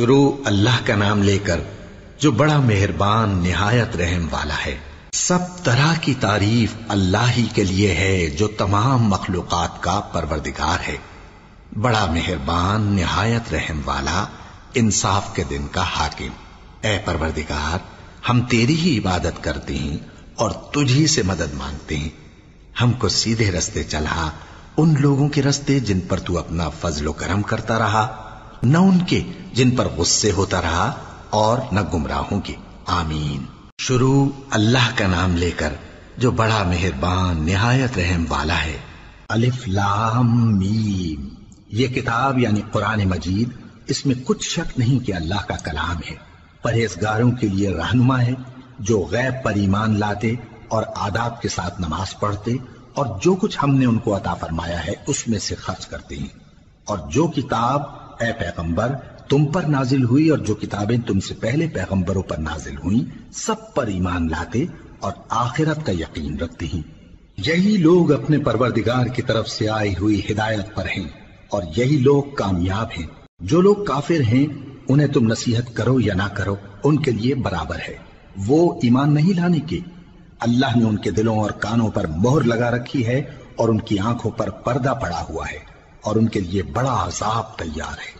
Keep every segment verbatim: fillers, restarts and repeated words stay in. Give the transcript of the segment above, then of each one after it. شروع اللہ کا نام لے کر جو بڑا مہربان نہایت رحم والا ہے۔ سب طرح کی تعریف اللہ ہی کے لیے ہے جو تمام مخلوقات کا پروردگار ہے، بڑا مہربان نہایت رحم والا، انصاف کے دن کا حاکم۔ اے پروردگار، ہم تیری ہی عبادت کرتے ہیں اور تجھی سے مدد مانگتے ہیں، ہم کو سیدھے رستے چلا، ان لوگوں کے رستے جن پر تو اپنا فضل و کرم کرتا رہا، نہ ان کے جن پر غصے ہوتا رہا اور نہ گمراہوں کے۔ آمین۔ شروع اللہ کا نام لے کر جو بڑا مہربان نہایت رحم والا ہے۔ الف لام میم، یہ کتاب یعنی قرآن مجید، اس میں کچھ شک نہیں کہ اللہ کا کلام ہے، پرہیزگاروں کے لیے رہنما ہے، جو غیب پر ایمان لاتے اور آداب کے ساتھ نماز پڑھتے اور جو کچھ ہم نے ان کو عطا فرمایا ہے اس میں سے خرچ کرتے ہیں۔ اور جو کتاب اے پیغمبر تم پر نازل ہوئی اور جو کتابیں تم سے پہلے پیغمبروں پر نازل ہوئیں، سب پر ایمان لاتے اور آخرت کا یقین رکھتے ہیں۔ یہی لوگ اپنے پروردگار کی طرف سے آئی ہوئی ہدایت پر ہیں اور یہی لوگ کامیاب ہیں۔ جو لوگ کافر ہیں انہیں تم نصیحت کرو یا نہ کرو ان کے لیے برابر ہے، وہ ایمان نہیں لانے کے۔ اللہ نے ان کے دلوں اور کانوں پر مہر لگا رکھی ہے اور ان کی آنکھوں پر پردہ پڑا ہوا ہے اور ان کے لیے بڑا عذاب تیار ہے۔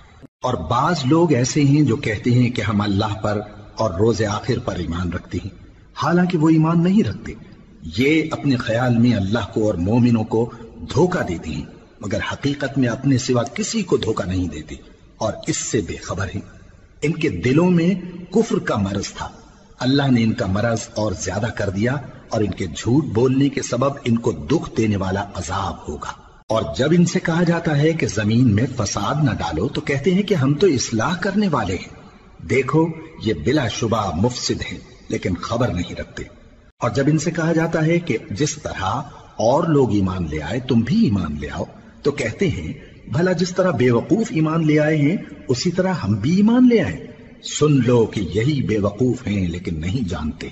اور بعض لوگ ایسے ہیں جو کہتے ہیں کہ ہم اللہ پر اور روز آخر پر ایمان رکھتے ہیں، حالانکہ وہ ایمان نہیں رکھتے۔ یہ اپنے خیال میں اللہ کو اور مومنوں کو دھوکہ دیتے ہیں، مگر حقیقت میں اپنے سوا کسی کو دھوکہ نہیں دیتے اور اس سے بے خبر ہیں۔ ان کے دلوں میں کفر کا مرض تھا، اللہ نے ان کا مرض اور زیادہ کر دیا اور ان کے جھوٹ بولنے کے سبب ان کو دکھ دینے والا عذاب ہوگا۔ اور جب ان سے کہا جاتا ہے کہ زمین میں فساد نہ ڈالو تو کہتے ہیں کہ ہم تو اصلاح کرنے والے ہیں، دیکھو یہ بلا شبہ مفسد ہیں لیکن خبر نہیں رکھتے۔ اور جب ان سے کہا جاتا ہے کہ جس طرح اور لوگ ایمان لے آئے تم بھی ایمان لے آؤ تو کہتے ہیں بھلا جس طرح بے وقوف ایمان لے آئے ہیں اسی طرح ہم بھی ایمان لے آئے۔ سن لو کہ یہی بے وقوف ہیں لیکن نہیں جانتے۔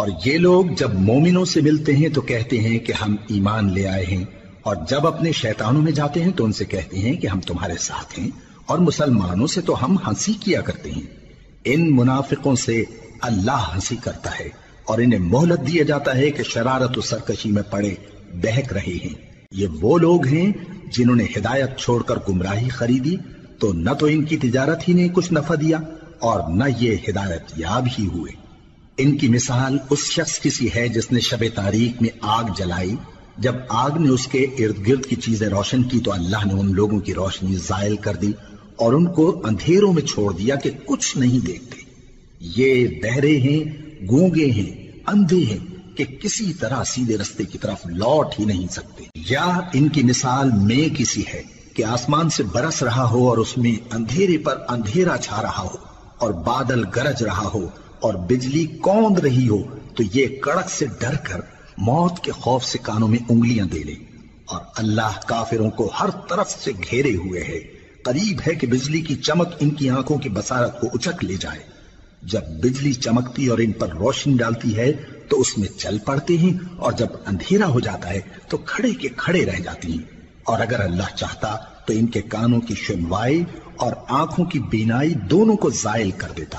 اور یہ لوگ جب مومنوں سے ملتے ہیں تو کہتے ہیں کہ ہم ایمان لے آئے ہیں، اور جب اپنے شیطانوں میں جاتے ہیں تو ان سے کہتے ہیں کہ ہم تمہارے ساتھ ہیں اور مسلمانوں سے تو ہم ہنسی کیا کرتے ہیں۔ ان منافقوں سے اللہ ہنسی کرتا ہے اور انہیں مہلت دیا جاتا ہے کہ شرارت و سرکشی میں پڑے بہک رہے ہیں۔ یہ وہ لوگ ہیں جنہوں نے ہدایت چھوڑ کر گمراہی خریدی، تو نہ تو ان کی تجارت ہی نے کچھ نفع دیا اور نہ یہ ہدایت یاب ہی ہوئے۔ ان کی مثال اس شخص کی سی ہے جس نے شب تاریک میں آگ جلائی، جب آگ نے اس کے ارد گرد کی چیزیں روشن کی تو اللہ نے ان لوگوں کی روشنی زائل کر دی اور ان کو اندھیروں میں چھوڑ دیا کہ کچھ نہیں دیکھتے۔ یہ بہرے ہیں، گونگے ہیں، اندھے ہیں کہ کسی طرح سیدھے رستے کی طرف لوٹ ہی نہیں سکتے۔ یا ان کی مثال میں کسی ہے کہ آسمان سے برس رہا ہو اور اس میں اندھیرے پر اندھیرا چھا رہا ہو اور بادل گرج رہا ہو اور بجلی کوند رہی ہو، تو یہ کڑک سے ڈر کر موت کے خوف سے کانوں میں انگلیاں دے لے۔ اور اللہ کافروں کو ہر طرف سے گھیرے ہوئے ہے، قریب ہے کہ بجلی کی چمک ان کی آنکھوں کی بصارت کو اچک لے جائے۔ جب بجلی چمکتی اور ان پر روشنی ڈالتی ہے تو اس میں چل پڑتے ہیں، اور جب اندھیرا ہو جاتا ہے تو کھڑے کے کھڑے رہ جاتی ہیں۔ اور اگر اللہ چاہتا تو ان کے کانوں کی سنوائی اور آنکھوں کی بینائی دونوں کو زائل کر دیتا۔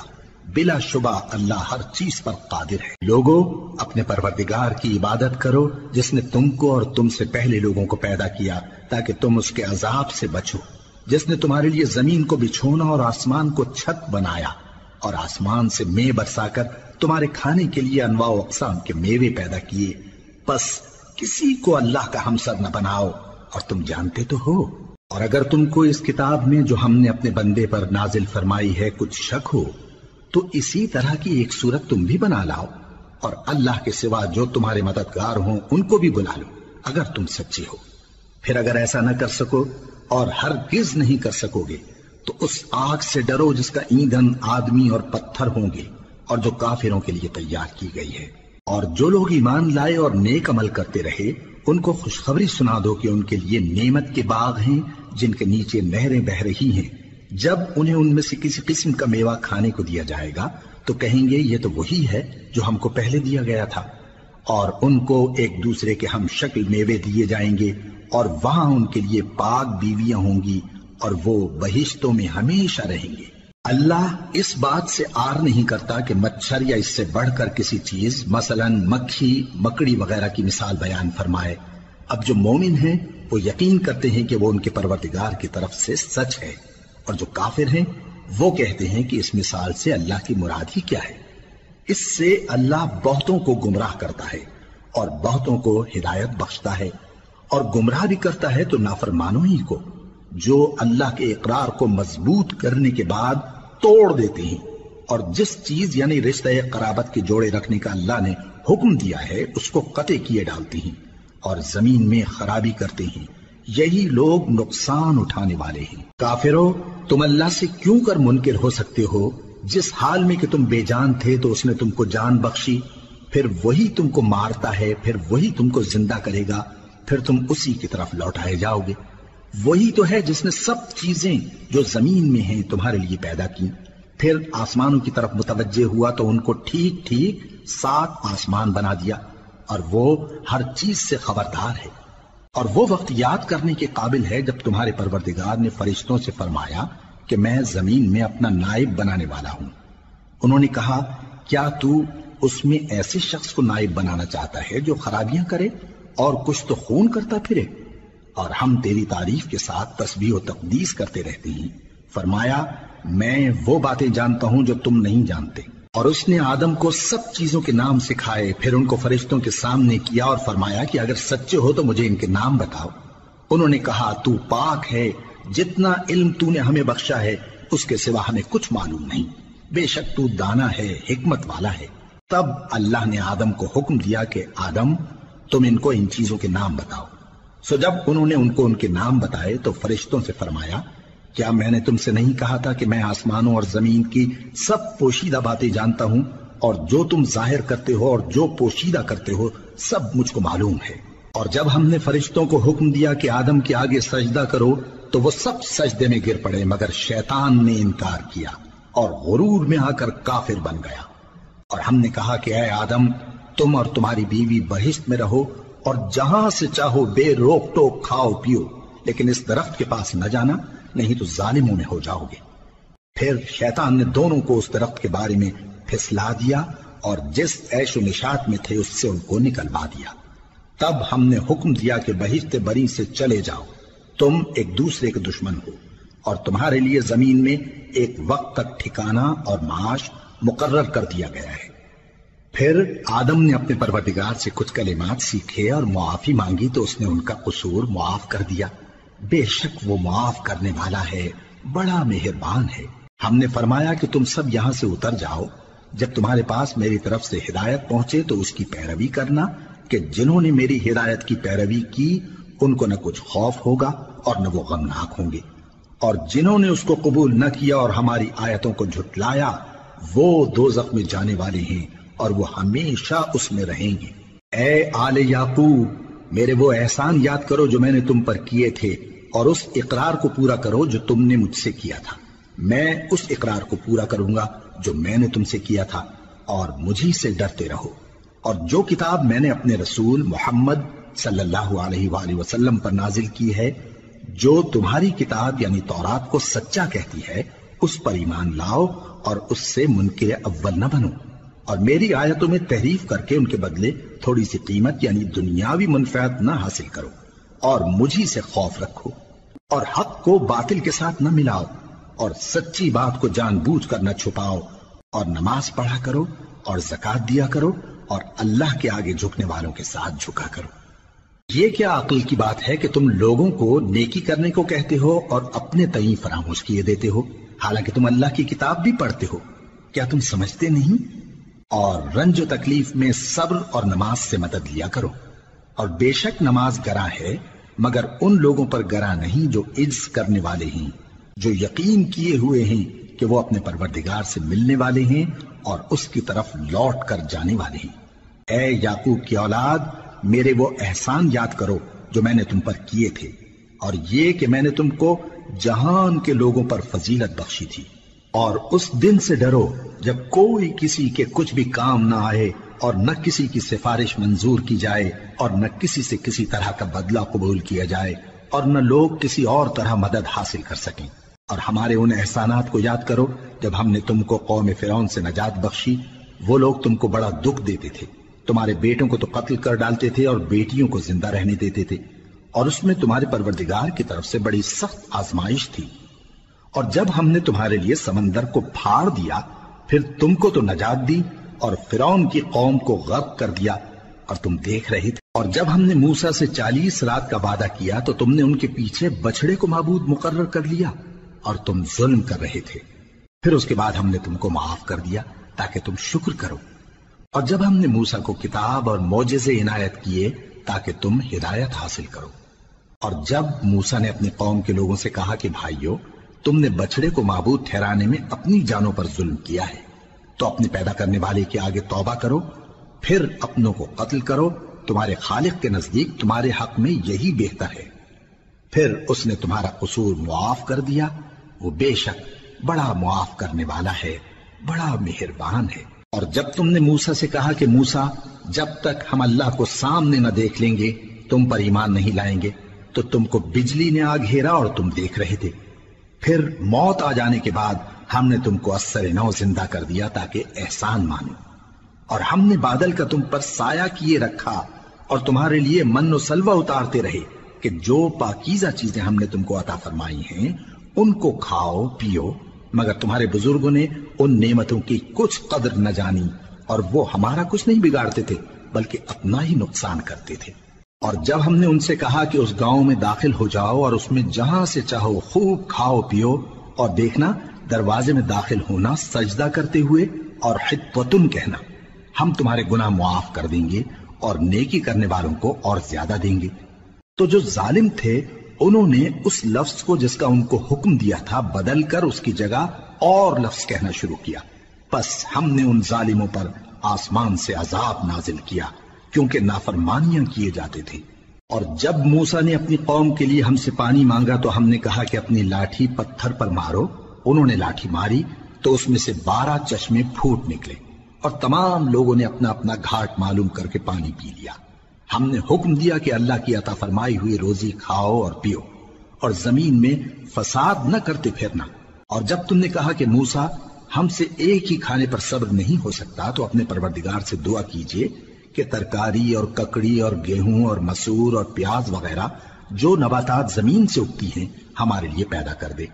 بلا شبہ اللہ ہر چیز پر قادر ہے۔ لوگوں، اپنے پروردگار کی عبادت کرو جس نے تم کو اور تم سے پہلے لوگوں کو پیدا کیا تاکہ تم اس کے عذاب سے بچو، جس نے تمہارے لیے زمین کو بچھونا اور آسمان کو چھت بنایا، اور آسمان سے مے برسا کر تمہارے کھانے کے لیے انواع و اقسام کے میوے پیدا کیے۔ بس کسی کو اللہ کا ہمسر نہ بناؤ اور تم جانتے تو ہو۔ اور اگر تم کو اس کتاب میں جو ہم نے اپنے بندے پر نازل فرمائی ہے کچھ شک ہو تو اسی طرح کی ایک صورت تم بھی بنا لاؤ، اور اللہ کے سوا جو تمہارے مددگار ہوں ان کو بھی بلا لو اگر تم سچے ہو۔ پھر اگر ایسا نہ کر سکو اور ہرگز نہیں کر سکو گے تو اس آگ سے ڈرو جس کا ایندھن آدمی اور پتھر ہوں گے، اور جو کافروں کے لیے تیار کی گئی ہے۔ اور جو لوگ ایمان لائے اور نیک عمل کرتے رہے ان کو خوشخبری سنا دو کہ ان کے لیے نعمت کے باغ ہیں جن کے نیچے نہریں بہہ رہی ہیں۔ جب انہیں ان میں سے کسی قسم کا میوہ کھانے کو دیا جائے گا تو کہیں گے یہ تو وہی ہے جو ہم کو پہلے دیا گیا تھا۔ اور ان کو ایک دوسرے کے ہم شکل میوے دیے جائیں گے، اور وہاں ان کے لیے پاک بیویاں ہوں گی اور وہ بہشتوں میں ہمیشہ رہیں گے۔ اللہ اس بات سے عار نہیں کرتا کہ مچھر یا اس سے بڑھ کر کسی چیز مثلا مکھی مکڑی وغیرہ کی مثال بیان فرمائے۔ اب جو مومن ہیں وہ یقین کرتے ہیں کہ وہ ان کے پروردگار کی طرف سے سچ ہے، اور جو کافر ہیں وہ کہتے ہیں کہ اس مثال سے اللہ کی مراد ہی کیا ہے۔ اس سے اللہ بہتوں کو گمراہ کرتا ہے اور بہتوں کو ہدایت بخشتا ہے، اور گمراہ بھی کرتا ہے تو نافرمانوں ہی کو، جو اللہ کے اقرار کو مضبوط کرنے کے بعد توڑ دیتے ہیں، اور جس چیز یعنی رشتہ قرابت کے جوڑے رکھنے کا اللہ نے حکم دیا ہے اس کو قطع کیے ڈالتے ہیں اور زمین میں خرابی کرتے ہیں۔ یہی لوگ نقصان اٹھانے والے ہیں۔ کافروں، تم اللہ سے کیوں کر منکر ہو سکتے ہو، جس حال میں کہ تم بے جان تھے تو اس نے تم کو جان بخشی، پھر وہی تم کو مارتا ہے، پھر وہی تم کو زندہ کرے گا، پھر تم اسی کی طرف لوٹائے جاؤ گے۔ وہی تو ہے جس نے سب چیزیں جو زمین میں ہیں تمہارے لیے پیدا کی، پھر آسمانوں کی طرف متوجہ ہوا تو ان کو ٹھیک ٹھیک سات آسمان بنا دیا، اور وہ ہر چیز سے خبردار ہے۔ اور وہ وقت یاد کرنے کے قابل ہے جب تمہارے پروردگار نے فرشتوں سے فرمایا کہ میں زمین میں اپنا نائب بنانے والا ہوں۔ انہوں نے کہا، کیا تو اس میں ایسے شخص کو نائب بنانا چاہتا ہے جو خرابیاں کرے اور کچھ تو خون کرتا پھرے، اور ہم تیری تعریف کے ساتھ تسبیح و تقدیس کرتے رہتے ہیں۔ فرمایا، میں وہ باتیں جانتا ہوں جو تم نہیں جانتے۔ اور اس نے آدم کو سب چیزوں کے نام سکھائے، پھر ان کو فرشتوں کے سامنے کیا اور فرمایا کہ اگر سچے ہو تو مجھے ان کے نام بتاؤ۔ انہوں نے کہا، تو پاک ہے، جتنا علم تو نے ہمیں بخشا ہے اس کے سوا ہمیں کچھ معلوم نہیں، بے شک تو دانا ہے، حکمت والا ہے۔ تب اللہ نے آدم کو حکم دیا کہ آدم، تم ان کو ان چیزوں کے نام بتاؤ۔ سو جب انہوں نے ان کو ان کے نام بتائے تو فرشتوں سے فرمایا، کیا میں نے تم سے نہیں کہا تھا کہ میں آسمانوں اور زمین کی سب پوشیدہ باتیں جانتا ہوں، اور جو تم ظاہر کرتے ہو اور جو پوشیدہ کرتے ہو سب مجھ کو معلوم ہے۔ اور جب ہم نے فرشتوں کو حکم دیا کہ آدم کے آگے سجدہ کرو تو وہ سب سجدے میں گر پڑے، مگر شیطان نے انکار کیا اور غرور میں آ کر کافر بن گیا۔ اور ہم نے کہا کہ اے آدم، تم اور تمہاری بیوی بہشت میں رہو اور جہاں سے چاہو بے روک ٹوک کھاؤ پیو، لیکن اس درخت کے پاس نہ جانا، نہیں تو ظالموں میں ہو جاؤ گے۔ پھر شیطان نے دونوں کو اس درخت کے بارے میں پھسلا دیا اور جس عیش و نشاط میں تھے اس سے ان کو نکلوا دیا۔ تب ہم نے حکم دیا کہ بہشت بری سے چلے جاؤ، تم ایک دوسرے کے دشمن ہو، اور تمہارے لیے زمین میں ایک وقت تک ٹھکانہ اور معاش مقرر کر دیا گیا ہے۔ پھر آدم نے اپنے پروردگار سے کچھ کلمات سیکھے اور معافی مانگی تو اس نے ان کا قصور معاف کر دیا، بے شک وہ معاف کرنے والا ہے، بڑا مہربان ہے۔ ہم نے فرمایا کہ تم سب یہاں سے اتر جاؤ، جب تمہارے پاس میری طرف سے ہدایت پہنچے تو اس کی پیروی کرنا، کہ جنہوں نے میری ہدایت کی پیروی کی ان کو نہ کچھ خوف ہوگا اور نہ وہ غمناک ہوں گے، اور جنہوں نے اس کو قبول نہ کیا اور ہماری آیتوں کو جھٹلایا وہ دوزخ میں جانے والے ہیں، اور وہ ہمیشہ اس میں رہیں گے۔ اے آل یعقوب، میرے وہ احسان یاد کرو جو میں نے تم پر کیے تھے، اور اس اقرار کو پورا کرو جو تم نے مجھ سے کیا تھا۔ میں اس اقرار کو پورا کروں گا جو میں نے تم سے کیا تھا، اور مجھی سے ڈرتے رہو۔ اور جو کتاب میں نے اپنے رسول محمد صلی اللہ علیہ وآلہ وسلم پر نازل کی ہے، جو تمہاری کتاب یعنی تورات کو سچا کہتی ہے، اس پر ایمان لاؤ اور اس سے منکر اول نہ بنو، اور میری آیتوں میں تحریف کر کے ان کے بدلے تھوڑی سی قیمت یعنی دنیاوی منفعت نہ حاصل کرو، اور مجھی سے خوف رکھو، اور حق کو باطل کے ساتھ نہ ملاؤ، اور سچی بات کو جان بوجھ کر نہ چھپاؤ، اور نماز پڑھا کرو اور زکات دیا کرو، اور اللہ کے آگے جھکنے والوں کے ساتھ جھکا کرو۔ یہ کیا عقل کی بات ہے کہ تم لوگوں کو نیکی کرنے کو کہتے ہو اور اپنے تئیں فراموش کیے دیتے ہو، حالانکہ تم اللہ کی کتاب بھی پڑھتے ہو، کیا تم سمجھتے نہیں؟ اور رنج و تکلیف میں صبر اور نماز سے مدد لیا کرو، اور بے شک نماز گراں ہے، مگر ان لوگوں پر گراں نہیں جو عجز کرنے والے ہیں، جو یقین کیے ہوئے ہیں کہ وہ اپنے پروردگار سے ملنے والے ہیں اور اس کی طرف لوٹ کر جانے والے ہیں۔ اے یعقوب کی اولاد، میرے وہ احسان یاد کرو جو میں نے تم پر کیے تھے، اور یہ کہ میں نے تم کو جہان کے لوگوں پر فضیلت بخشی تھی، اور اس دن سے ڈرو جب کوئی کسی کے کچھ بھی کام نہ آئے، اور نہ کسی کی سفارش منظور کی جائے، اور نہ کسی سے کسی طرح کا بدلہ قبول کیا جائے، اور نہ لوگ کسی اور طرح مدد حاصل کر سکیں۔ اور ہمارے ان احسانات کو یاد کرو جب ہم نے تم کو قوم فرعون سے نجات بخشی وہ لوگ تم کو بڑا دکھ دیتے تھے، تمہارے بیٹوں کو تو قتل کر ڈالتے تھے اور بیٹیوں کو زندہ رہنے دیتے تھے، اور اس میں تمہارے پروردگار کی طرف سے بڑی سخت آزمائش تھی۔ اور جب ہم نے تمہارے لیے سمندر کو پھاڑ دیا پھر تم کو تو نجات دی اور فرعون کی قوم کو غرق کر دیا اور تم دیکھ رہے تھے۔ اور جب ہم نے موسیٰ سے چالیس رات کا وعدہ کیا تو تم نے ان کے پیچھے بچڑے کو معبود مقرر کر لیا اور تم ظلم کر رہے تھے۔ پھر اس کے بعد ہم نے تم کو معاف کر دیا تاکہ تم شکر کرو۔ اور جب ہم نے موسیٰ کو کتاب اور معجزے عنایت کیے تاکہ تم ہدایت حاصل کرو۔ اور جب موسیٰ نے اپنی قوم کے لوگوں سے کہا کہ بھائیو، تم نے بچڑے کو معبود ٹھہرانے میں اپنی جانوں پر ظلم کیا ہے، تو اپنے پیدا کرنے والے کے آگے توبہ کرو، پھر اپنوں کو قتل کرو، تمہارے خالق کے نزدیک تمہارے حق میں یہی بہتر ہے۔ پھر اس نے تمہارا قصور معاف کر دیا، وہ بے شک بڑا معاف کرنے والا ہے، بڑا مہربان ہے۔ اور جب تم نے موسیٰ سے کہا کہ موسیٰ، جب تک ہم اللہ کو سامنے نہ دیکھ لیں گے تم پر ایمان نہیں لائیں گے، تو تم کو بجلی نے آ گھیرا اور تم دیکھ رہے تھے۔ پھر موت آ جانے کے بعد ہم نے تم کو ازسر نو زندہ کر دیا تاکہ احسان مانو۔ اور ہم نے بادل کا تم پر سایہ کیے رکھا اور تمہارے لیے من و سلوہ اتارتے رہے کہ جو پاکیزہ چیزیں ہم نے تم کو عطا فرمائی ہیں ان کو کھاؤ پیو، مگر تمہارے بزرگوں نے ان نعمتوں کی کچھ قدر نہ جانی، اور وہ ہمارا کچھ نہیں بگاڑتے تھے بلکہ اپنا ہی نقصان کرتے تھے۔ اور جب ہم نے ان سے کہا کہ اس گاؤں میں داخل ہو جاؤ اور اس میں جہاں سے چاہو خوب کھاؤ پیو، اور دیکھنا دروازے میں داخل ہونا سجدہ کرتے ہوئے اور حطوتن کہنا، ہم تمہارے گناہ معاف کر دیں گے اور نیکی کرنے والوں کو اور زیادہ دیں گے۔ تو جو ظالم تھے انہوں نے اس لفظ کو جس کا ان کو حکم دیا تھا بدل کر اس کی جگہ اور لفظ کہنا شروع کیا، پس ہم نے ان ظالموں پر آسمان سے عذاب نازل کیا کیونکہ نافرمانیاں کیے جاتے تھے۔ اور جب موسیٰ نے اپنی قوم کے لیے ہم سے پانی مانگا تو ہم نے کہا کہ اپنی لاٹھی پتھر پر مارو، انہوں نے لاٹھی ماری تو اس میں سے بارہ چشمے پھوٹ نکلے اور تمام لوگوں نے اپنا اپنا گھاٹ معلوم کر کے پانی پی لیا۔ ہم نے حکم دیا کہ اللہ کی عطا فرمائی ہوئی روزی کھاؤ اور پیو، اور زمین میں فساد نہ کرتے پھرنا۔ اور جب تم نے کہا کہ موسیٰ، ہم سے ایک ہی کھانے پر صبر نہیں ہو سکتا، تو اپنے پروردگار سے دعا کیجئے کہ ترکاری اور ککڑی اور گیہوں اور مسور اور پیاز وغیرہ جو نباتات زمین سے اگتی ہیں ہمارے لیے پیدا کر دے۔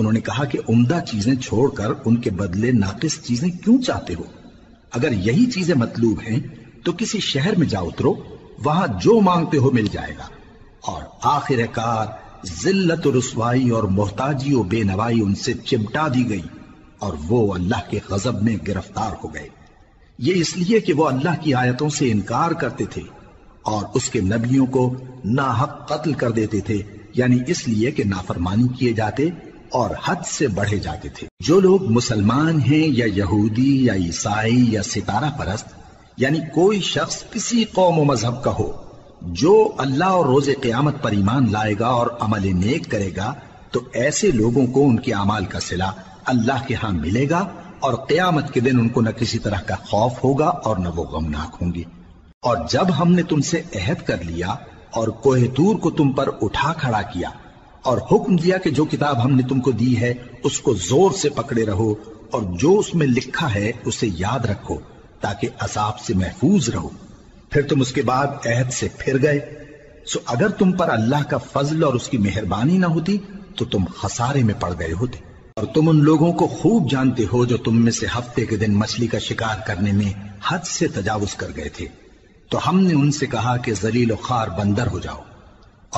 انہوں نے کہا کہ عمدہ چیزیں چھوڑ کر ان کے بدلے ناقص چیزیں کیوں چاہتے ہو؟ اگر یہی چیزیں مطلوب ہیں تو کسی شہر میں جا اترو، وہاں جو مانگتے ہو مل جائے گا۔ اور آخر کار ذلت و رسوائی اور محتاجی و بے نوائی ان سے چمٹا دی گئی، اور وہ اللہ کے غضب میں گرفتار ہو گئے۔ یہ اس لیے کہ وہ اللہ کی آیتوں سے انکار کرتے تھے اور اس کے نبیوں کو ناحق قتل کر دیتے تھے، یعنی اس لیے کہ نافرمانی کیے جاتے اور حد سے بڑھے جاتے تھے۔ جو لوگ مسلمان ہیں یا یہودی یا عیسائی یا ستارہ پرست، یعنی کوئی شخص کسی قوم و مذہب کا ہو، جو اللہ اور روز قیامت پر ایمان لائے گا اور عمل نیک کرے گا، تو ایسے لوگوں کو ان کے اعمال کا صلہ اللہ کے ہاں ملے گا، اور قیامت کے دن ان کو نہ کسی طرح کا خوف ہوگا اور نہ وہ غمناک ہوں گے۔ اور جب ہم نے تم سے عہد کر لیا اور کوہ طور کو تم پر اٹھا کھڑا کیا اور حکم دیا کہ جو کتاب ہم نے تم کو دی ہے اس کو زور سے پکڑے رہو اور جو اس میں لکھا ہے اسے یاد رکھو تاکہ عذاب سے محفوظ رہو، پھر تم اس کے بعد عہد سے پھر گئے۔ سو اگر تم پر اللہ کا فضل اور اس کی مہربانی نہ ہوتی تو تم خسارے میں پڑ گئے ہوتے۔ اور تم ان لوگوں کو خوب جانتے ہو جو تم میں سے ہفتے کے دن مچھلی کا شکار کرنے میں حد سے تجاوز کر گئے تھے، تو ہم نے ان سے کہا کہ ذلیل و خوار بندر ہو جاؤ۔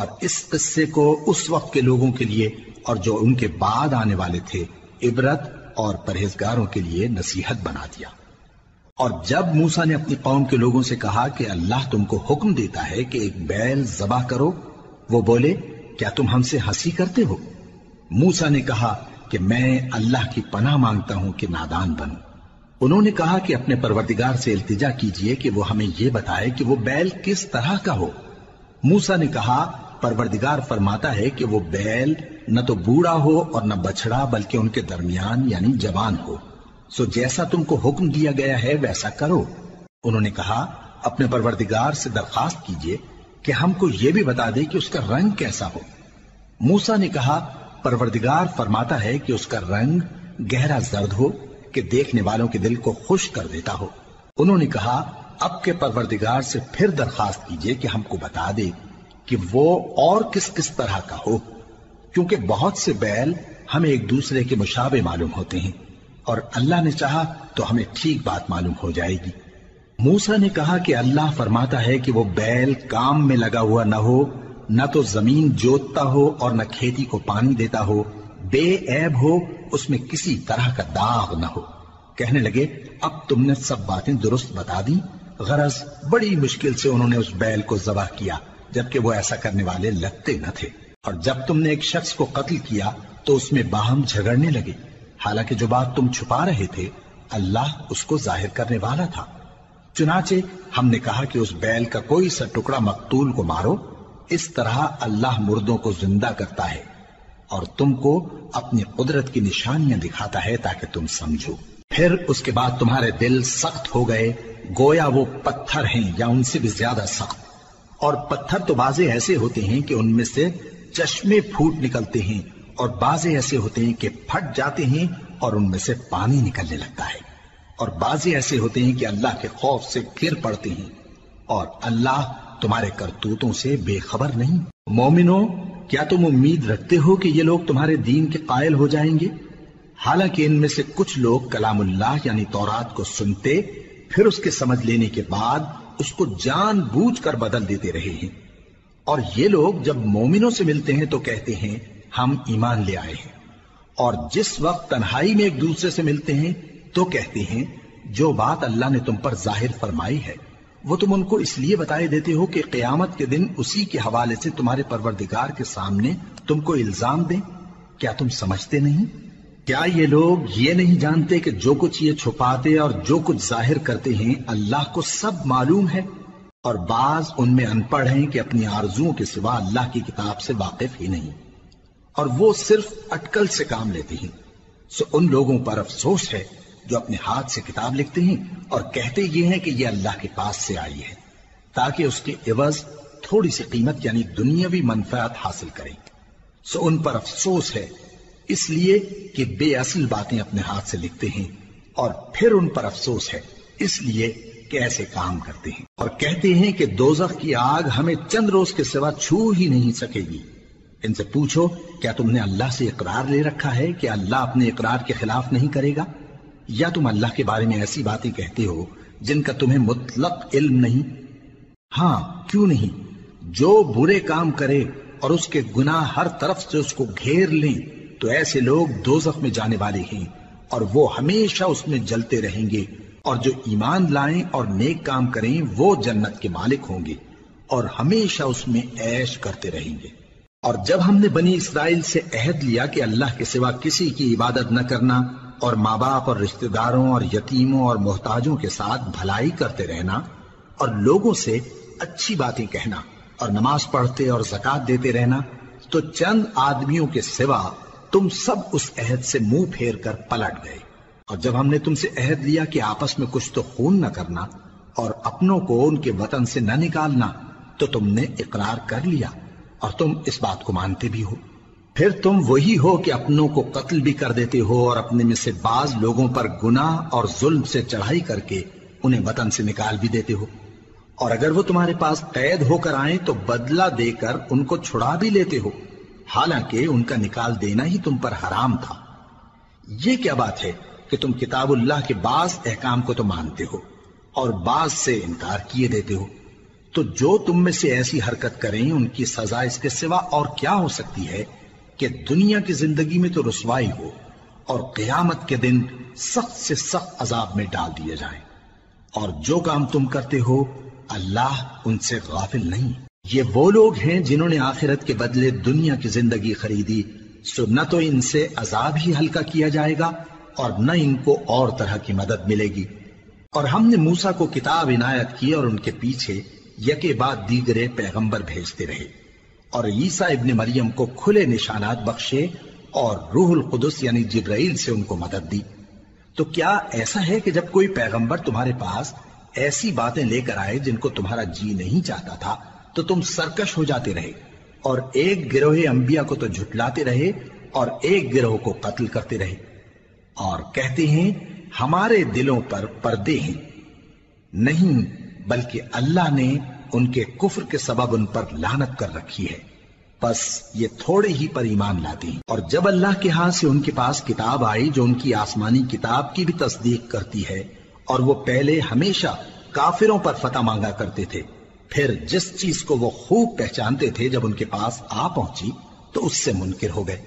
اور اس قصے کو اس وقت کے لوگوں کے لیے اور جو ان کے بعد آنے والے تھے عبرت اور پرہیزگاروں کے لیے نصیحت بنا دیا۔ اور جب موسیٰ نے اپنی قوم کے لوگوں سے کہا کہ اللہ تم کو حکم دیتا ہے کہ ایک بیل ذبح کرو، وہ بولے کیا تم ہم سے ہنسی کرتے ہو؟ موسیٰ نے کہا کہ میں اللہ کی پناہ مانگتا ہوں کہ نادان بنوں۔ انہوں نے کہا کہ اپنے پروردگار سے التجا کیجئے کہ وہ ہمیں یہ بتائے کہ وہ بیل کس طرح کا ہو۔ موسیٰ نے کہا پروردگار فرماتا ہے کہ وہ بیل نہ تو بوڑھا ہو اور نہ بچڑا، بلکہ ان کے درمیان یعنی جوان ہو، سو جیسا تم کو حکم دیا گیا ہے ویسا کرو۔ انہوں نے کہا اپنے پروردگار سے درخواست کیجئے کہ ہم کو یہ بھی بتا دے کہ اس کا رنگ کیسا ہو۔ موسیٰ نے کہا پروردگار فرماتا ہے کہ اس کا رنگ گہرا زرد ہو کہ دیکھنے والوں کے دل کو خوش کر دیتا ہو۔ انہوں نے کہا، اب کے پروردگار سے پھر درخواست کیجئے کہ ہم کو بتا دے کہ وہ اور کس کس طرح کا ہو، کیونکہ بہت سے بیل ہمیں ایک دوسرے کے مشابہ معلوم ہوتے ہیں، اور اللہ نے چاہا تو ہمیں ٹھیک بات معلوم ہو جائے گی۔ موسیٰ نے کہا کہ اللہ فرماتا ہے کہ وہ بیل کام میں لگا ہوا نہ ہو، نہ تو زمین جوتتا ہو اور نہ کھیتی کو پانی دیتا ہو، بے عیب ہو، اس میں کسی طرح کا داغ نہ ہو۔ کہنے لگے، اب تم نے سب باتیں درست بتا دی۔ غرض بڑی مشکل سے انہوں نے اس بیل کو ذبح کیا، جبکہ وہ ایسا کرنے والے لگتے نہ تھے۔ اور جب تم نے ایک شخص کو قتل کیا تو اس میں باہم جھگڑنے لگے، حالانکہ جو بات تم چھپا رہے تھے اللہ اس کو ظاہر کرنے والا تھا۔ چنانچہ ہم نے کہا کہ اس بیل کا کوئی سا ٹکڑا مقتول کو مارو، اس طرح اللہ مردوں کو زندہ کرتا ہے اور تم کو اپنی قدرت کی نشانیاں دکھاتا ہے تاکہ تم سمجھو۔ پھر اس کے بعد تمہارے دل سخت ہو گئے، گویا وہ پتھر ہیں یا ان سے بھی زیادہ سخت، اور پتھر تو بازے ایسے ہوتے ہیں کہ ان میں سے چشمے پھوٹ نکلتے ہیں، اور بازے ایسے ہوتے ہیں کہ پھٹ جاتے ہیں اور ان میں سے پانی نکلنے لگتا ہے، اور بازے ایسے ہوتے ہیں کہ اللہ کے خوف سے گر پڑتے ہیں، اور اللہ تمہارے کرتوتوں سے بے خبر نہیں۔ مومنو، کیا تم امید رکھتے ہو کہ یہ لوگ تمہارے دین کے قائل ہو جائیں گے؟ حالانکہ ان میں سے کچھ لوگ کلام اللہ یعنی تورات کو سنتے، پھر اس کے سمجھ لینے کے بعد اس کو جان بوجھ کر بدل دیتے رہے ہیں، اور یہ لوگ جب مومنوں سے ملتے ہیں تو کہتے ہیں ہم ایمان لے آئے ہیں، اور جس وقت تنہائی میں ایک دوسرے سے ملتے ہیں تو کہتے ہیں جو بات اللہ نے تم پر ظاہر فرمائی ہے وہ تم ان کو اس لیے بتائے دیتے ہو کہ قیامت کے دن اسی کے حوالے سے تمہارے پروردگار کے سامنے تم کو الزام دیں۔ کیا تم سمجھتے نہیں؟ کیا یہ لوگ یہ نہیں جانتے کہ جو کچھ یہ چھپاتے اور جو کچھ ظاہر کرتے ہیں اللہ کو سب معلوم ہے؟ اور بعض ان میں ان پڑھ ہیں کہ اپنی آرزوؤں کے سوا اللہ کی کتاب سے واقف ہی نہیں، اور وہ صرف اٹکل سے کام لیتے ہیں۔ سو ان لوگوں پر افسوس ہے جو اپنے ہاتھ سے کتاب لکھتے ہیں اور کہتے یہ ہیں کہ یہ اللہ کے پاس سے آئی ہے، تاکہ اس کے عوض تھوڑی سی قیمت یعنی دنیاوی منفعت حاصل کریں۔ سو ان پر افسوس ہے اس لیے کہ بے اصل باتیں اپنے ہاتھ سے لکھتے ہیں، اور پھر ان پر افسوس ہے اس لیے کہ ایسے کام کرتے ہیں، اور کہتے ہیں کہ دوزخ کی آگ ہمیں چند روز کے سوا چھو ہی نہیں سکے گی۔ ان سے پوچھو، کیا تم نے اللہ سے اقرار لے رکھا ہے کہ اللہ اپنے اقرار کے خلاف نہیں کرے گا؟ یا تم اللہ کے بارے میں ایسی باتیں کہتے ہو جن کا تمہیں مطلق علم نہیں؟ ہاں، کیوں نہیں، جو برے کام کرے اور اس کے گناہ ہر طرف سے اس کو گھیر لیں تو ایسے لوگ دوزخ میں جانے والے ہیں، اور وہ ہمیشہ اس میں جلتے رہیں گے، اور جو ایمان لائیں اور نیک کام کریں وہ جنت کے مالک ہوں گے اور ہمیشہ اس میں عیش کرتے رہیں گے۔ اور جب ہم نے بنی اسرائیل سے عہد لیا کہ اللہ کے سوا کسی کی عبادت نہ کرنا، اور ماں باپ اور رشتہ داروں اور یتیموں اور محتاجوں کے ساتھ بھلائی کرتے رہنا، اور لوگوں سے اچھی باتیں کہنا، اور نماز پڑھتے اور زکوٰۃ دیتے رہنا، تو چند آدمیوں کے سوا تم سب اس عہد سے منہ پھیر کر پلٹ گئے۔ اور جب ہم نے تم سے عہد لیا کہ آپس میں کچھ تو خون نہ کرنا اور اپنوں کو ان کے وطن سے نہ نکالنا، تو تم نے اقرار کر لیا اور تم اس بات کو مانتے بھی ہو۔ پھر تم وہی ہو کہ اپنوں کو قتل بھی کر دیتے ہو، اور اپنے میں سے بعض لوگوں پر گناہ اور ظلم سے چڑھائی کر کے انہیں وطن سے نکال بھی دیتے ہو، اور اگر وہ تمہارے پاس قید ہو کر آئیں تو بدلہ دے کر ان کو چھڑا بھی لیتے ہو، حالانکہ ان کا نکال دینا ہی تم پر حرام تھا۔ یہ کیا بات ہے کہ تم کتاب اللہ کے بعض احکام کو تو مانتے ہو اور بعض سے انکار کیے دیتے ہو، تو جو تم میں سے ایسی حرکت کریں ان کی سزا اس کے سوا اور کیا ہو سکتی ہے کہ دنیا کی زندگی میں تو رسوائی ہو اور قیامت کے دن سخت سے سخت عذاب میں ڈال دیے جائیں۔ اور جو کام تم کرتے ہو اللہ ان سے غافل نہیں۔ یہ وہ لوگ ہیں جنہوں نے آخرت کے بدلے دنیا کی زندگی خریدی، سو نہ تو ان سے عذاب ہی ہلکا کیا جائے گا اور نہ ان کو اور طرح کی مدد ملے گی۔ اور ہم نے موسیٰ کو کتاب عنایت کی اور ان کے پیچھے یکے بعد دیگرے پیغمبر بھیجتے رہے، اور عیسیٰ ابن مریم کو کھلے نشانات بخشے، اور روح القدس یعنی جبرائیل سے ان کو مدد دی۔ تو کیا ایسا ہے کہ جب کوئی پیغمبر تمہارے پاس ایسی باتیں لے کر آئے جن کو تمہارا جی نہیں چاہتا تھا تو تم سرکش ہو جاتے رہے، اور ایک گروہ انبیاء کو تو جھٹلاتے رہے اور ایک گروہ کو قتل کرتے رہے؟ اور کہتے ہیں ہمارے دلوں پر پردے ہیں، نہیں بلکہ اللہ نے ان کے کفر کے سبب ان پر لعنت کر رکھی ہے، پس یہ تھوڑے ہی پر ایمان لاتے ہیں۔ اور جب اللہ کے ہاں سے ان کے پاس کتاب آئی جو ان کی آسمانی کتاب کی بھی تصدیق کرتی ہے، اور وہ پہلے ہمیشہ کافروں پر فتح مانگا کرتے تھے، پھر جس چیز کو وہ خوب پہچانتے تھے جب ان کے پاس آ پہنچی تو اس سے منکر ہو گئے،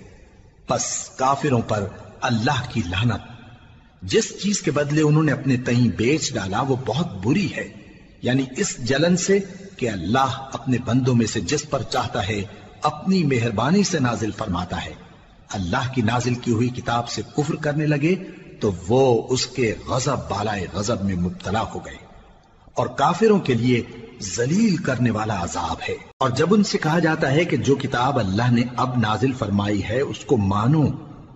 پس کافروں پر اللہ کی لعنت۔ جس چیز کے بدلے انہوں نے اپنے تئیں بیچ ڈالا وہ بہت بری ہے، یعنی اس جلن سے کہ اللہ اپنے بندوں میں سے جس پر چاہتا ہے اپنی مہربانی سے نازل فرماتا ہے۔ اللہ کی نازل کی ہوئی کتاب سے کفر کرنے لگے تو وہ اس کے غضب بالائے غضب میں مبتلا ہو گئے، اور کافروں کے لیے ذلیل کرنے والا عذاب ہے۔ اور جب ان سے کہا جاتا ہے کہ جو کتاب اللہ نے اب نازل فرمائی ہے اس کو مانو،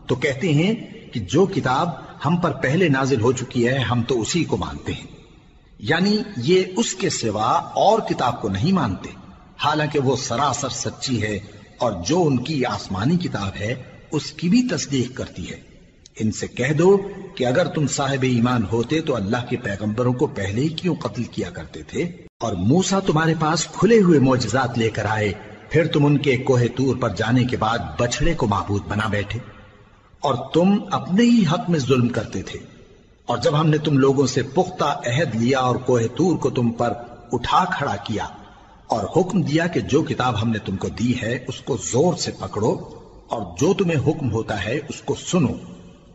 تو کہتے ہیں کہ جو کتاب ہم پر پہلے نازل ہو چکی ہے ہم تو اسی کو مانتے ہیں، یعنی یہ اس کے سوا اور کتاب کو نہیں مانتے، حالانکہ وہ سراسر سچی ہے اور جو ان کی آسمانی کتاب ہے اس کی بھی تصدیق کرتی ہے۔ ان سے کہہ دو کہ اگر تم صاحب ایمان ہوتے تو اللہ کے پیغمبروں کو پہلے ہی کیوں قتل کیا کرتے تھے، اور موسیٰ تمہارے پاس کھلے ہوئے معجزات لے کر آئے، پھر تم ان کے کوہ طور پر جانے کے بعد بچڑے کو معبود بنا بیٹھے، اور تم اپنے ہی حق میں ظلم کرتے تھے۔ اور جب ہم نے تم لوگوں سے پختہ عہد لیا اور کوہ طور کو تم پر اٹھا کھڑا کیا اور حکم دیا کہ جو کتاب ہم نے تم کو دی ہے اس کو زور سے پکڑو اور جو تمہیں حکم ہوتا ہے اس کو سنو،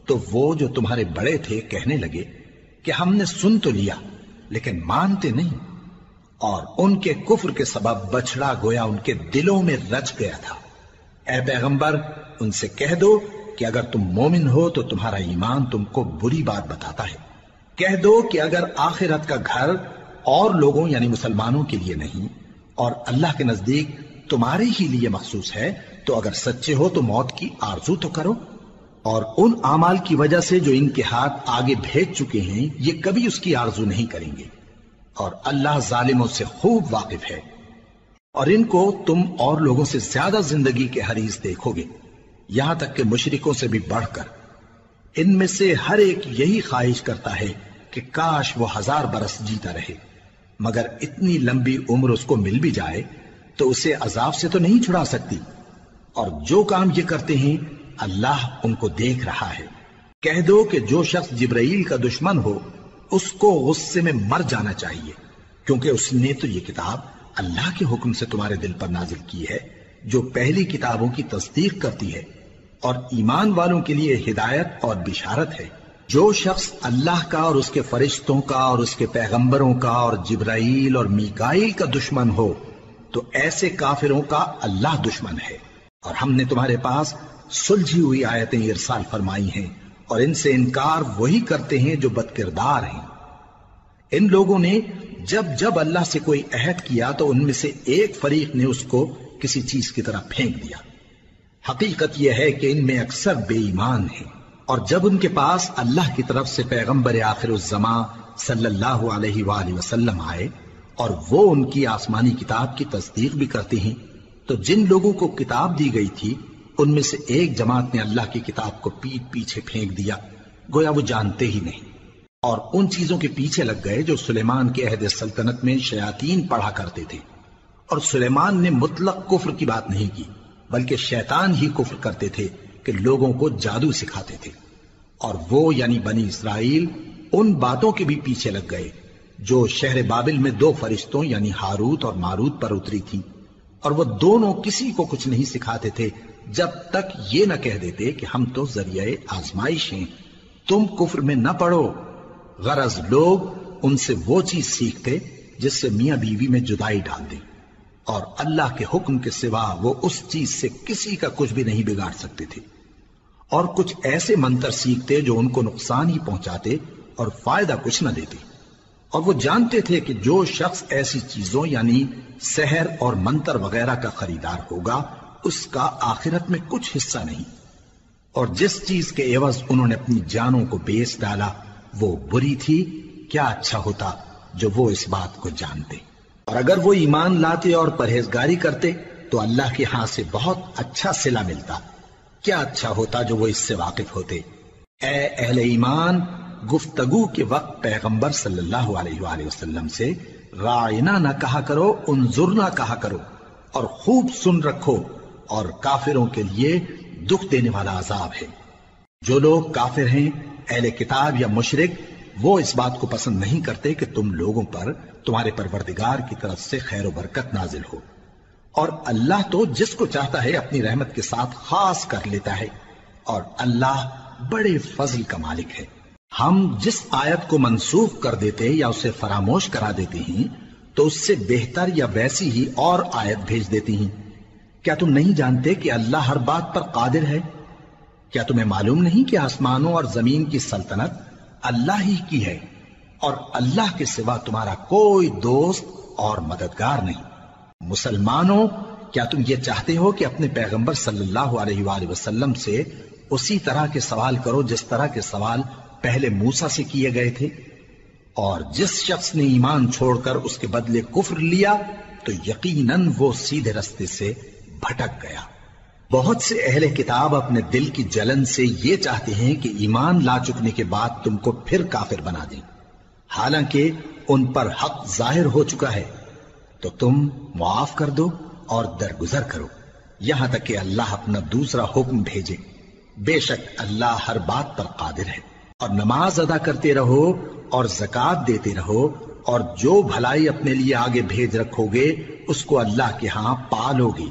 تو وہ جو تمہارے بڑے تھے کہنے لگے کہ ہم نے سن تو لیا لیکن مانتے نہیں، اور ان کے کفر کے سبب بچڑا گویا ان کے دلوں میں رچ گیا تھا۔ اے پیغمبر ان سے کہہ دو کہ اگر تم مومن ہو تو تمہارا ایمان تم کو بری بات بتاتا ہے، کہہ دو کہ اگر آخرت کا گھر اور لوگوں یعنی مسلمانوں کے لیے نہیں اور اللہ کے نزدیک تمہارے ہی لیے مخصوص ہے، تو اگر سچے ہو تو موت کی آرزو تو کرو، اور ان اعمال کی وجہ سے جو ان کے ہاتھ آگے بھیج چکے ہیں یہ کبھی اس کی آرزو نہیں کریں گے، اور اللہ ظالموں سے خوب واقف ہے۔ اور ان کو تم اور لوگوں سے زیادہ زندگی کے حریص دیکھو گے، یہاں تک کہ مشرکوں سے بھی بڑھ کر۔ ان میں سے ہر ایک یہی خواہش کرتا ہے کہ کاش وہ ہزار برس جیتا رہے، مگر اتنی لمبی عمر اس کو مل بھی جائے تو اسے عذاب سے تو نہیں چھڑا سکتی، اور جو کام یہ کرتے ہیں اللہ ان کو دیکھ رہا ہے۔ کہہ دو کہ جو شخص جبرائیل کا دشمن ہو اس کو غصے میں مر جانا چاہیے، کیونکہ اس نے تو یہ کتاب اللہ کے حکم سے تمہارے دل پر نازل کی ہے جو پہلی کتابوں کی تصدیق کرتی ہے اور ایمان والوں کے لیے ہدایت اور بشارت ہے۔ جو شخص اللہ کا اور اس کے فرشتوں کا اور اس کے پیغمبروں کا اور جبرائیل اور میکائیل کا دشمن ہو تو ایسے کافروں کا اللہ دشمن ہے۔ اور ہم نے تمہارے پاس سلجھی ہوئی آیتیں ارسال فرمائی ہیں، اور ان سے انکار وہی کرتے ہیں جو بد کردار ہیں۔ ان لوگوں نے جب جب اللہ سے کوئی عہد کیا تو ان میں سے ایک فریق نے اس کو کسی چیز کی طرح پھینک دیا، حقیقت یہ ہے کہ ان میں اکثر بے ایمان ہیں۔ اور جب ان کے پاس اللہ کی طرف سے پیغمبر آخر الزمان صلی اللہ علیہ وآلہ وسلم آئے اور وہ ان کی آسمانی کتاب کی تصدیق بھی کرتے ہیں، تو جن لوگوں کو کتاب دی گئی تھی ان میں سے ایک جماعت نے اللہ کی کتاب کو پیٹ پیچھے پھینک دیا، گویا وہ جانتے ہی نہیں، اور ان چیزوں کے پیچھے لگ گئے جو سلیمان کے عہد سلطنت میں شیاطین پڑھا کرتے تھے۔ اور سلیمان نے مطلق کفر کی بات نہیں کی، بلکہ شیطان ہی کفر کرتے تھے کہ لوگوں کو جادو سکھاتے تھے، اور وہ یعنی بنی اسرائیل ان باتوں کے بھی پیچھے لگ گئے جو شہر بابل میں دو فرشتوں یعنی ہاروت اور ماروت پر اتری تھی، اور وہ دونوں کسی کو کچھ نہیں سکھاتے تھے جب تک یہ نہ کہہ دیتے کہ ہم تو ذریعہ آزمائش ہیں، تم کفر میں نہ پڑو۔ غرض لوگ ان سے وہ چیز سیکھتے جس سے میاں بیوی میں جدائی ڈال دیں، اور اللہ کے حکم کے سوا وہ اس چیز سے کسی کا کچھ بھی نہیں بگاڑ سکتے تھے، اور کچھ ایسے منتر سیکھتے جو ان کو نقصان ہی پہنچاتے اور فائدہ کچھ نہ دیتے۔ اور وہ جانتے تھے کہ جو شخص ایسی چیزوں یعنی سحر اور منتر وغیرہ کا خریدار ہوگا اس کا آخرت میں کچھ حصہ نہیں، اور جس چیز کے عوض انہوں نے اپنی جانوں کو بیچ ڈالا وہ بری تھی، کیا اچھا ہوتا جو وہ اس بات کو جانتے۔ اور اگر وہ ایمان لاتے اور پرہیزگاری کرتے تو اللہ کے ہاں سے بہت اچھا صلہ ملتا، کیا اچھا ہوتا جو وہ اس سے واقف ہوتے۔ اے اہل ایمان، گفتگو کے وقت پیغمبر صلی اللہ علیہ وآلہ وسلم سے رائنا نہ کہا کرو، انظرنا کہا کرو، اور خوب سن رکھو، اور کافروں کے لیے دکھ دینے والا عذاب ہے۔ جو لوگ کافر ہیں، اہل کتاب یا مشرک، وہ اس بات کو پسند نہیں کرتے کہ تم لوگوں پر تمہارے پروردگار کی طرف سے خیر و برکت نازل ہو، اور اللہ تو جس کو چاہتا ہے اپنی رحمت کے ساتھ خاص کر لیتا ہے، اور اللہ بڑے فضل کا مالک ہے۔ ہم جس آیت کو منسوخ کر دیتے یا اسے فراموش کرا دیتے ہیں تو اس سے بہتر یا ویسی ہی اور آیت بھیج دیتی ہیں۔ کیا تم نہیں جانتے کہ اللہ ہر بات پر قادر ہے؟ کیا تمہیں معلوم نہیں کہ آسمانوں اور زمین کی سلطنت اللہ ہی کی ہے، اور اللہ کے سوا تمہارا کوئی دوست اور مددگار نہیں۔ مسلمانوں، کیا تم یہ چاہتے ہو کہ اپنے پیغمبر صلی اللہ علیہ وآلہ وسلم سے اسی طرح کے سوال کرو جس طرح کے سوال پہلے موسیٰ سے کیے گئے تھے؟ اور جس شخص نے ایمان چھوڑ کر اس کے بدلے کفر لیا تو یقیناً وہ سیدھے رستے سے بھٹک گیا۔ بہت سے اہل کتاب اپنے دل کی جلن سے یہ چاہتے ہیں کہ ایمان لا چکنے کے بعد تم کو پھر کافر بنا دیں، حالانکہ ان پر حق ظاہر ہو چکا ہے، تو تم معاف کر دو اور درگزر کرو یہاں تک کہ اللہ اپنا دوسرا حکم بھیجے۔ بے شک اللہ ہر بات پر قادر ہے۔ اور نماز ادا کرتے رہو اور زکوٰۃ دیتے رہو، اور جو بھلائی اپنے لیے آگے بھیج رکھو گے اس کو اللہ کے ہاں پالو گے۔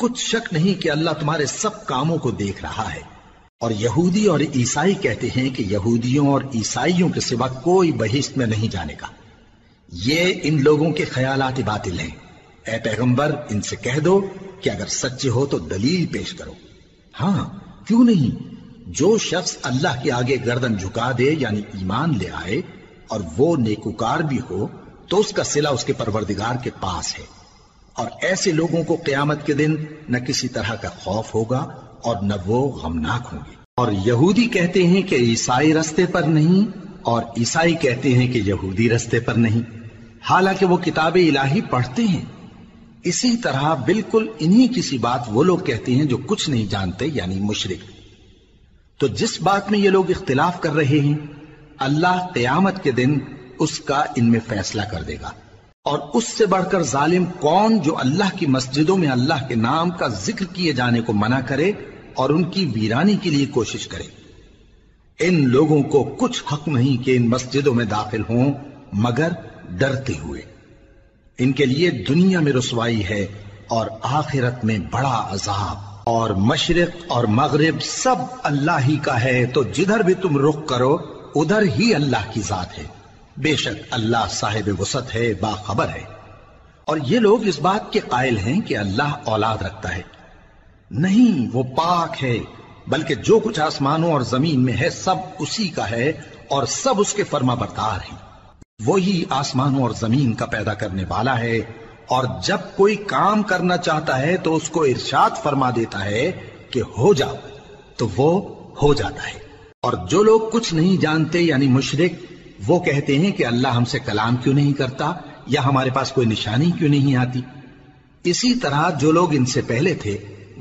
کچھ شک نہیں کہ اللہ تمہارے سب کاموں کو دیکھ رہا ہے۔ اور یہودی اور عیسائی کہتے ہیں کہ یہودیوں اور عیسائیوں کے سوا کوئی بہشت میں نہیں جانے کا۔ یہ ان لوگوں کے خیالات باطل ہیں۔ اے پیغمبر، ان سے کہہ دو کہ اگر سچے ہو تو دلیل پیش کرو۔ ہاں، کیوں نہیں؟ جو شخص اللہ کے آگے گردن جھکا دے یعنی ایمان لے آئے اور وہ نیکوکار بھی ہو تو اس کا صلہ اس کے پروردگار کے پاس ہے، اور ایسے لوگوں کو قیامت کے دن نہ کسی طرح کا خوف ہوگا اور نہ وہ غمناک ہوں گے۔ اور یہودی کہتے ہیں کہ عیسائی رستے پر نہیں، اور عیسائی کہتے ہیں کہ یہودی رستے پر نہیں، حالانکہ وہ کتاب الہی پڑھتے ہیں۔ اسی طرح بالکل انہی کسی بات وہ لوگ کہتے ہیں جو کچھ نہیں جانتے، یعنی مشرک۔ تو جس بات میں یہ لوگ اختلاف کر رہے ہیں، اللہ قیامت کے دن اس کا ان میں فیصلہ کر دے گا۔ اور اس سے بڑھ کر ظالم کون جو اللہ کی مسجدوں میں اللہ کے نام کا ذکر کیے جانے کو منع کرے اور ان کی ویرانی کے لیے کوشش کرے۔ ان لوگوں کو کچھ حق نہیں کہ ان مسجدوں میں داخل ہوں مگر ڈرتے ہوئے۔ ان کے لیے دنیا میں رسوائی ہے اور آخرت میں بڑا عذاب۔ اور مشرق اور مغرب سب اللہ ہی کا ہے، تو جدھر بھی تم رخ کرو ادھر ہی اللہ کی ذات ہے۔ بے شک اللہ صاحب وسعت ہے، باخبر ہے۔ اور یہ لوگ اس بات کے قائل ہیں کہ اللہ اولاد رکھتا ہے۔ نہیں، وہ پاک ہے، بلکہ جو کچھ آسمانوں اور زمین میں ہے سب اسی کا ہے، اور سب اس کے فرما بردار ہیں۔ وہی آسمانوں اور زمین کا پیدا کرنے والا ہے، اور جب کوئی کام کرنا چاہتا ہے تو اس کو ارشاد فرما دیتا ہے کہ ہو جاؤ، تو وہ ہو جاتا ہے۔ اور جو لوگ کچھ نہیں جانتے یعنی مشرک، وہ کہتے ہیں کہ اللہ ہم سے کلام کیوں نہیں کرتا، یا ہمارے پاس کوئی نشانی کیوں نہیں آتی۔ اسی طرح جو لوگ ان سے پہلے تھے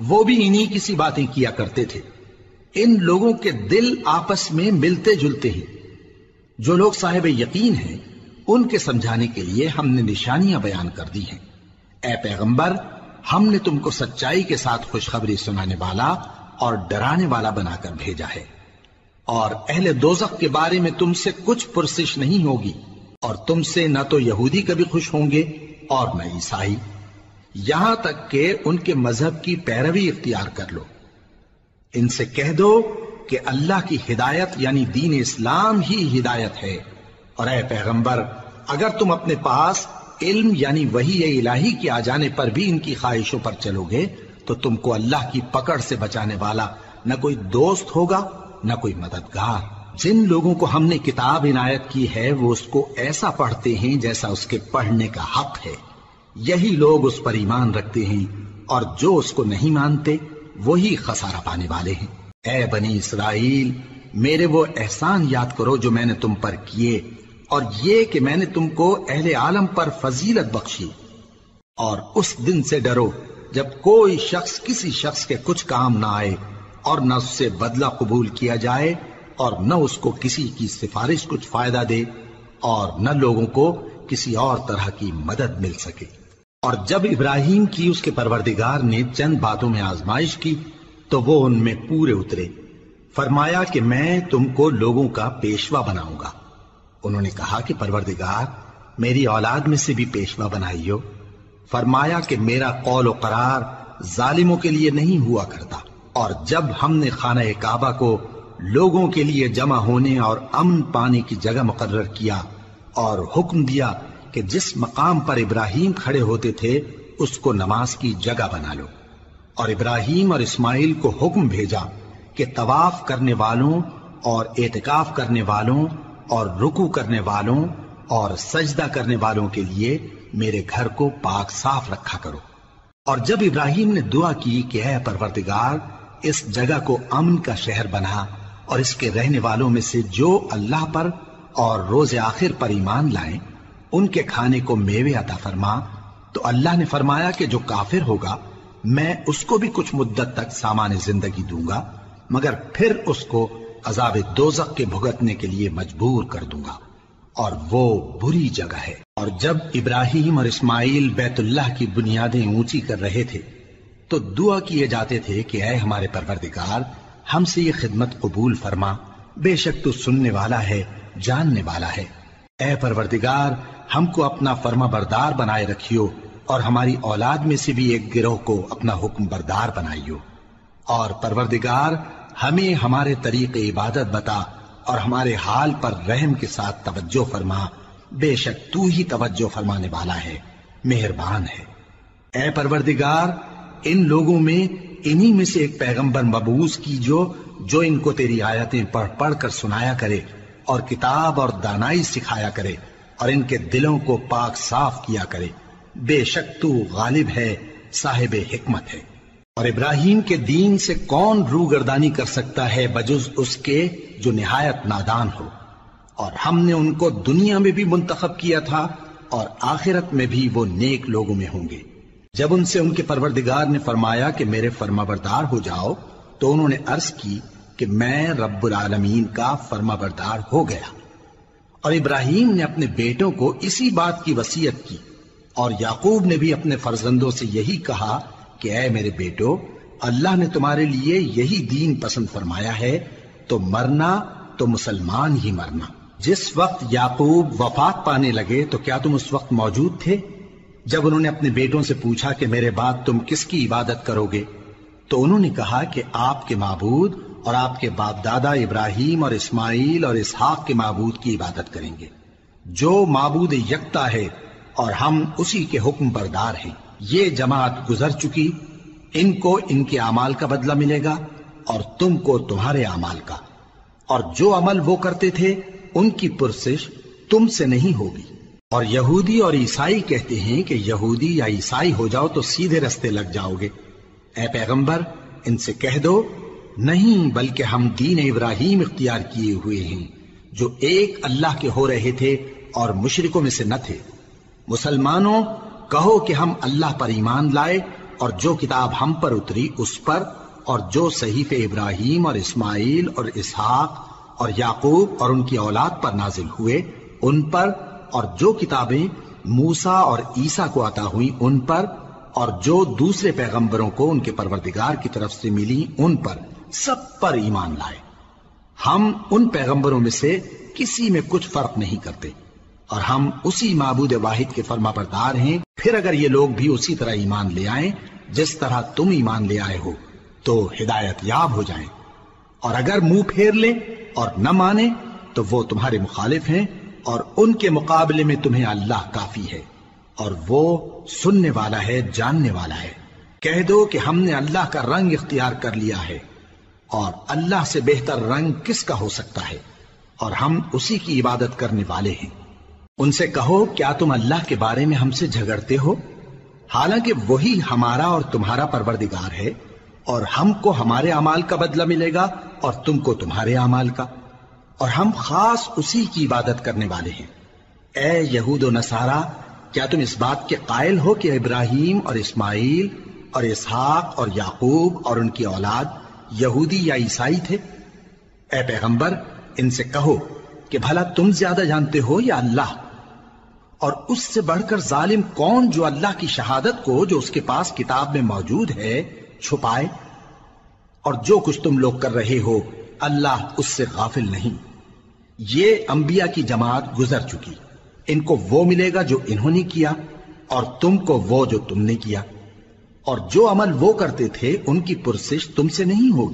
وہ بھی انہی کسی باتیں کیا کرتے تھے۔ ان لوگوں کے دل آپس میں ملتے جلتے ہیں۔ جو لوگ صاحب یقین ہیں ان کے سمجھانے کے لیے ہم نے نشانیاں بیان کر دی ہیں۔ اے پیغمبر، ہم نے تم کو سچائی کے ساتھ خوشخبری سنانے والا اور ڈرانے والا بنا کر بھیجا ہے، اور اہل دوزخ کے بارے میں تم سے کچھ پرسش نہیں ہوگی، اور تم سے نہ تو یہودی کبھی خوش ہوں گے اور نہ عیسائی، یہاں تک کہ ان کے مذہب کی پیروی اختیار کر لو۔ ان سے کہہ دو کہ اللہ کی ہدایت یعنی دین اسلام ہی ہدایت ہے۔ اور اے پیغمبر، اگر تم اپنے پاس علم یعنی وحی الہی کے آ جانے پر بھی ان کی خواہشوں پر چلو گے تو تم کو اللہ کی پکڑ سے بچانے والا نہ کوئی دوست ہوگا نہ کوئی مددگار۔ جن لوگوں کو ہم نے کتاب عنایت کی ہے وہ اس کو ایسا پڑھتے ہیں جیسا اس کے پڑھنے کا حق ہے۔ یہی لوگ اس پر ایمان رکھتے ہیں، اور جو اس کو نہیں مانتے وہی خسارہ پانے والے ہیں۔ اے بنی اسرائیل، میرے وہ احسان یاد کرو جو میں نے تم پر کیے، اور یہ کہ میں نے تم کو اہل عالم پر فضیلت بخشی۔ اور اس دن سے ڈرو جب کوئی شخص کسی شخص کے کچھ کام نہ آئے اور نہ اس سے بدلہ قبول کیا جائے، اور نہ اس کو کسی کی سفارش کچھ فائدہ دے اور نہ لوگوں کو کسی اور طرح کی مدد مل سکے۔ اور جب ابراہیم کی اس کے پروردگار نے چند باتوں میں آزمائش کی تو وہ ان میں پورے اترے۔ فرمایا کہ میں تم کو لوگوں کا پیشوا بناؤں گا۔ انہوں نے کہا کہ پروردگار میری اولاد میں سے بھی پیشوا بنائیو۔ فرمایا کہ میرا قول و قرار ظالموں کے لیے نہیں ہوا کرتا۔ اور جب ہم نے خانہ کعبہ کو لوگوں کے لیے جمع ہونے اور امن پانے کی جگہ مقرر کیا اور حکم دیا کہ جس مقام پر ابراہیم کھڑے ہوتے تھے اس کو نماز کی جگہ بنا لو، اور ابراہیم اور اسماعیل کو حکم بھیجا کہ طواف کرنے والوں اور اعتکاف کرنے والوں اور رکوع کرنے والوں اور سجدہ کرنے والوں کے لیے میرے گھر کو پاک صاف رکھا کرو۔ اور جب ابراہیم نے دعا کی کہ اے پروردگار اس جگہ کو امن کا شہر بنا اور اس کے رہنے والوں میں سے جو اللہ پر اور روز آخر پر ایمان لائیں ان کے کھانے کو میوے عطا فرما، تو اللہ نے فرمایا کہ جو کافر ہوگا میں اس کو بھی کچھ مدت تک سامان زندگی دوں گا، مگر پھر اس کو عذاب دوزخ کے بھگتنے کے لیے مجبور کر دوں گا، اور وہ بری جگہ ہے۔ اور جب ابراہیم اور اسماعیل بیت اللہ کی بنیادیں اونچی کر رہے تھے تو دعا کیے جاتے تھے کہ اے ہمارے پروردگار ہم سے یہ خدمت قبول فرما، بے شک تو سننے والا ہے جاننے والا ہے۔ اے پروردگار ہم کو اپنا فرما بردار بنائے رکھیو اور ہماری اولاد میں سے بھی ایک گروہ کو اپنا حکم بردار بنائیو، اور پروردگار ہمیں ہمارے طریق عبادت بتا اور ہمارے حال پر رحم کے ساتھ توجہ فرما، بے شک تو ہی توجہ فرمانے والا ہے مہربان ہے۔ اے پروردگار ان لوگوں میں انہی میں سے ایک پیغمبر مبعوث کیجو جو ان کو تیری آیتیں پڑھ پڑھ کر سنایا کرے اور کتاب اور دانائی سکھایا کرے اور ان کے دلوں کو پاک صاف کیا کرے، بے شک تو غالب ہے صاحب حکمت ہے۔ اور ابراہیم کے دین سے کون روگردانی کر سکتا ہے بجز اس کے جو نہایت نادان ہو، اور ہم نے ان کو دنیا میں بھی منتخب کیا تھا اور آخرت میں بھی وہ نیک لوگوں میں ہوں گے۔ جب ان سے ان کے پروردگار نے فرمایا کہ میرے فرما بردار ہو جاؤ تو انہوں نے عرض کی کہ میں رب العالمین کا فرما بردار ہو گیا۔ اور ابراہیم نے اپنے بیٹوں کو اسی بات کی وصیت کی، اور یعقوب نے بھی اپنے فرزندوں سے یہی کہا کہ اے میرے بیٹو اللہ نے تمہارے لیے یہی دین پسند فرمایا ہے، تو مرنا تو مسلمان ہی مرنا۔ جس وقت یعقوب وفات پانے لگے تو کیا تم اس وقت موجود تھے؟ جب انہوں نے اپنے بیٹوں سے پوچھا کہ میرے بعد تم کس کی عبادت کرو گے تو انہوں نے کہا کہ آپ کے معبود اور آپ کے باپ دادا ابراہیم اور اسماعیل اور اسحاق کے معبود کی عبادت کریں گے جو معبود یکتا ہے، اور ہم اسی کے حکم بردار ہیں۔ یہ جماعت گزر چکی، ان کو ان کے اعمال کا بدلہ ملے گا اور تم کو تمہارے اعمال کا، اور جو عمل وہ کرتے تھے ان کی پرسش تم سے نہیں ہوگی۔ اور یہودی اور عیسائی کہتے ہیں کہ یہودی یا عیسائی ہو جاؤ تو سیدھے رستے لگ جاؤ گے۔ اے پیغمبر ان سے کہہ دو نہیں، بلکہ ہم دین ابراہیم اختیار کیے ہوئے ہیں جو ایک اللہ کے ہو رہے تھے اور مشرکوں میں سے نہ تھے۔ مسلمانوں کہو کہ ہم اللہ پر ایمان لائے اور جو کتاب ہم پر اتری اس پر، اور جو صحیفے ابراہیم اور اسماعیل اور اسحاق اور یعقوب اور ان کی اولاد پر نازل ہوئے ان پر، اور جو کتابیں موسیٰ اور عیسیٰ کو عطا ہوئیں ان پر، اور جو دوسرے پیغمبروں کو ان کے پروردگار کی طرف سے ملی ان پر، سب پر ایمان لائے۔ ہم ان پیغمبروں میں سے کسی میں کچھ فرق نہیں کرتے، اور ہم اسی معبود واحد کے فرما بردار ہیں۔ پھر اگر یہ لوگ بھی اسی طرح ایمان لے آئیں جس طرح تم ایمان لے آئے ہو تو ہدایت یاب ہو جائیں، اور اگر منہ پھیر لیں اور نہ مانیں تو وہ تمہارے مخالف ہیں، اور ان کے مقابلے میں تمہیں اللہ کافی ہے، اور وہ سننے والا ہے جاننے والا ہے۔ کہہ دو کہ ہم نے اللہ کا رنگ اختیار کر لیا ہے، اور اللہ سے بہتر رنگ کس کا ہو سکتا ہے، اور ہم اسی کی عبادت کرنے والے ہیں۔ ان سے کہو کیا تم اللہ کے بارے میں ہم سے جھگڑتے ہو، حالانکہ وہی ہمارا اور تمہارا پروردگار ہے، اور ہم کو ہمارے اعمال کا بدلہ ملے گا اور تم کو تمہارے اعمال کا، اور ہم خاص اسی کی عبادت کرنے والے ہیں۔ اے یہود و نصارا کیا تم اس بات کے قائل ہو کہ ابراہیم اور اسماعیل اور اسحاق اور یعقوب اور ان کی اولاد یہودی یا عیسائی تھے؟ اے پیغمبر ان سے کہو کہ بھلا تم زیادہ جانتے ہو یا اللہ؟ اور اس سے بڑھ کر ظالم کون جو اللہ کی شہادت کو جو اس کے پاس کتاب میں موجود ہے چھپائے؟ اور جو کچھ تم لوگ کر رہے ہو اللہ اس سے غافل نہیں۔ یہ انبیاء کی جماعت گزر چکی، ان کو وہ ملے گا جو انہوں نے کیا اور تم کو وہ جو تم نے کیا، اور جو عمل وہ کرتے تھے ان کی پرسش تم سے نہیں ہوگی۔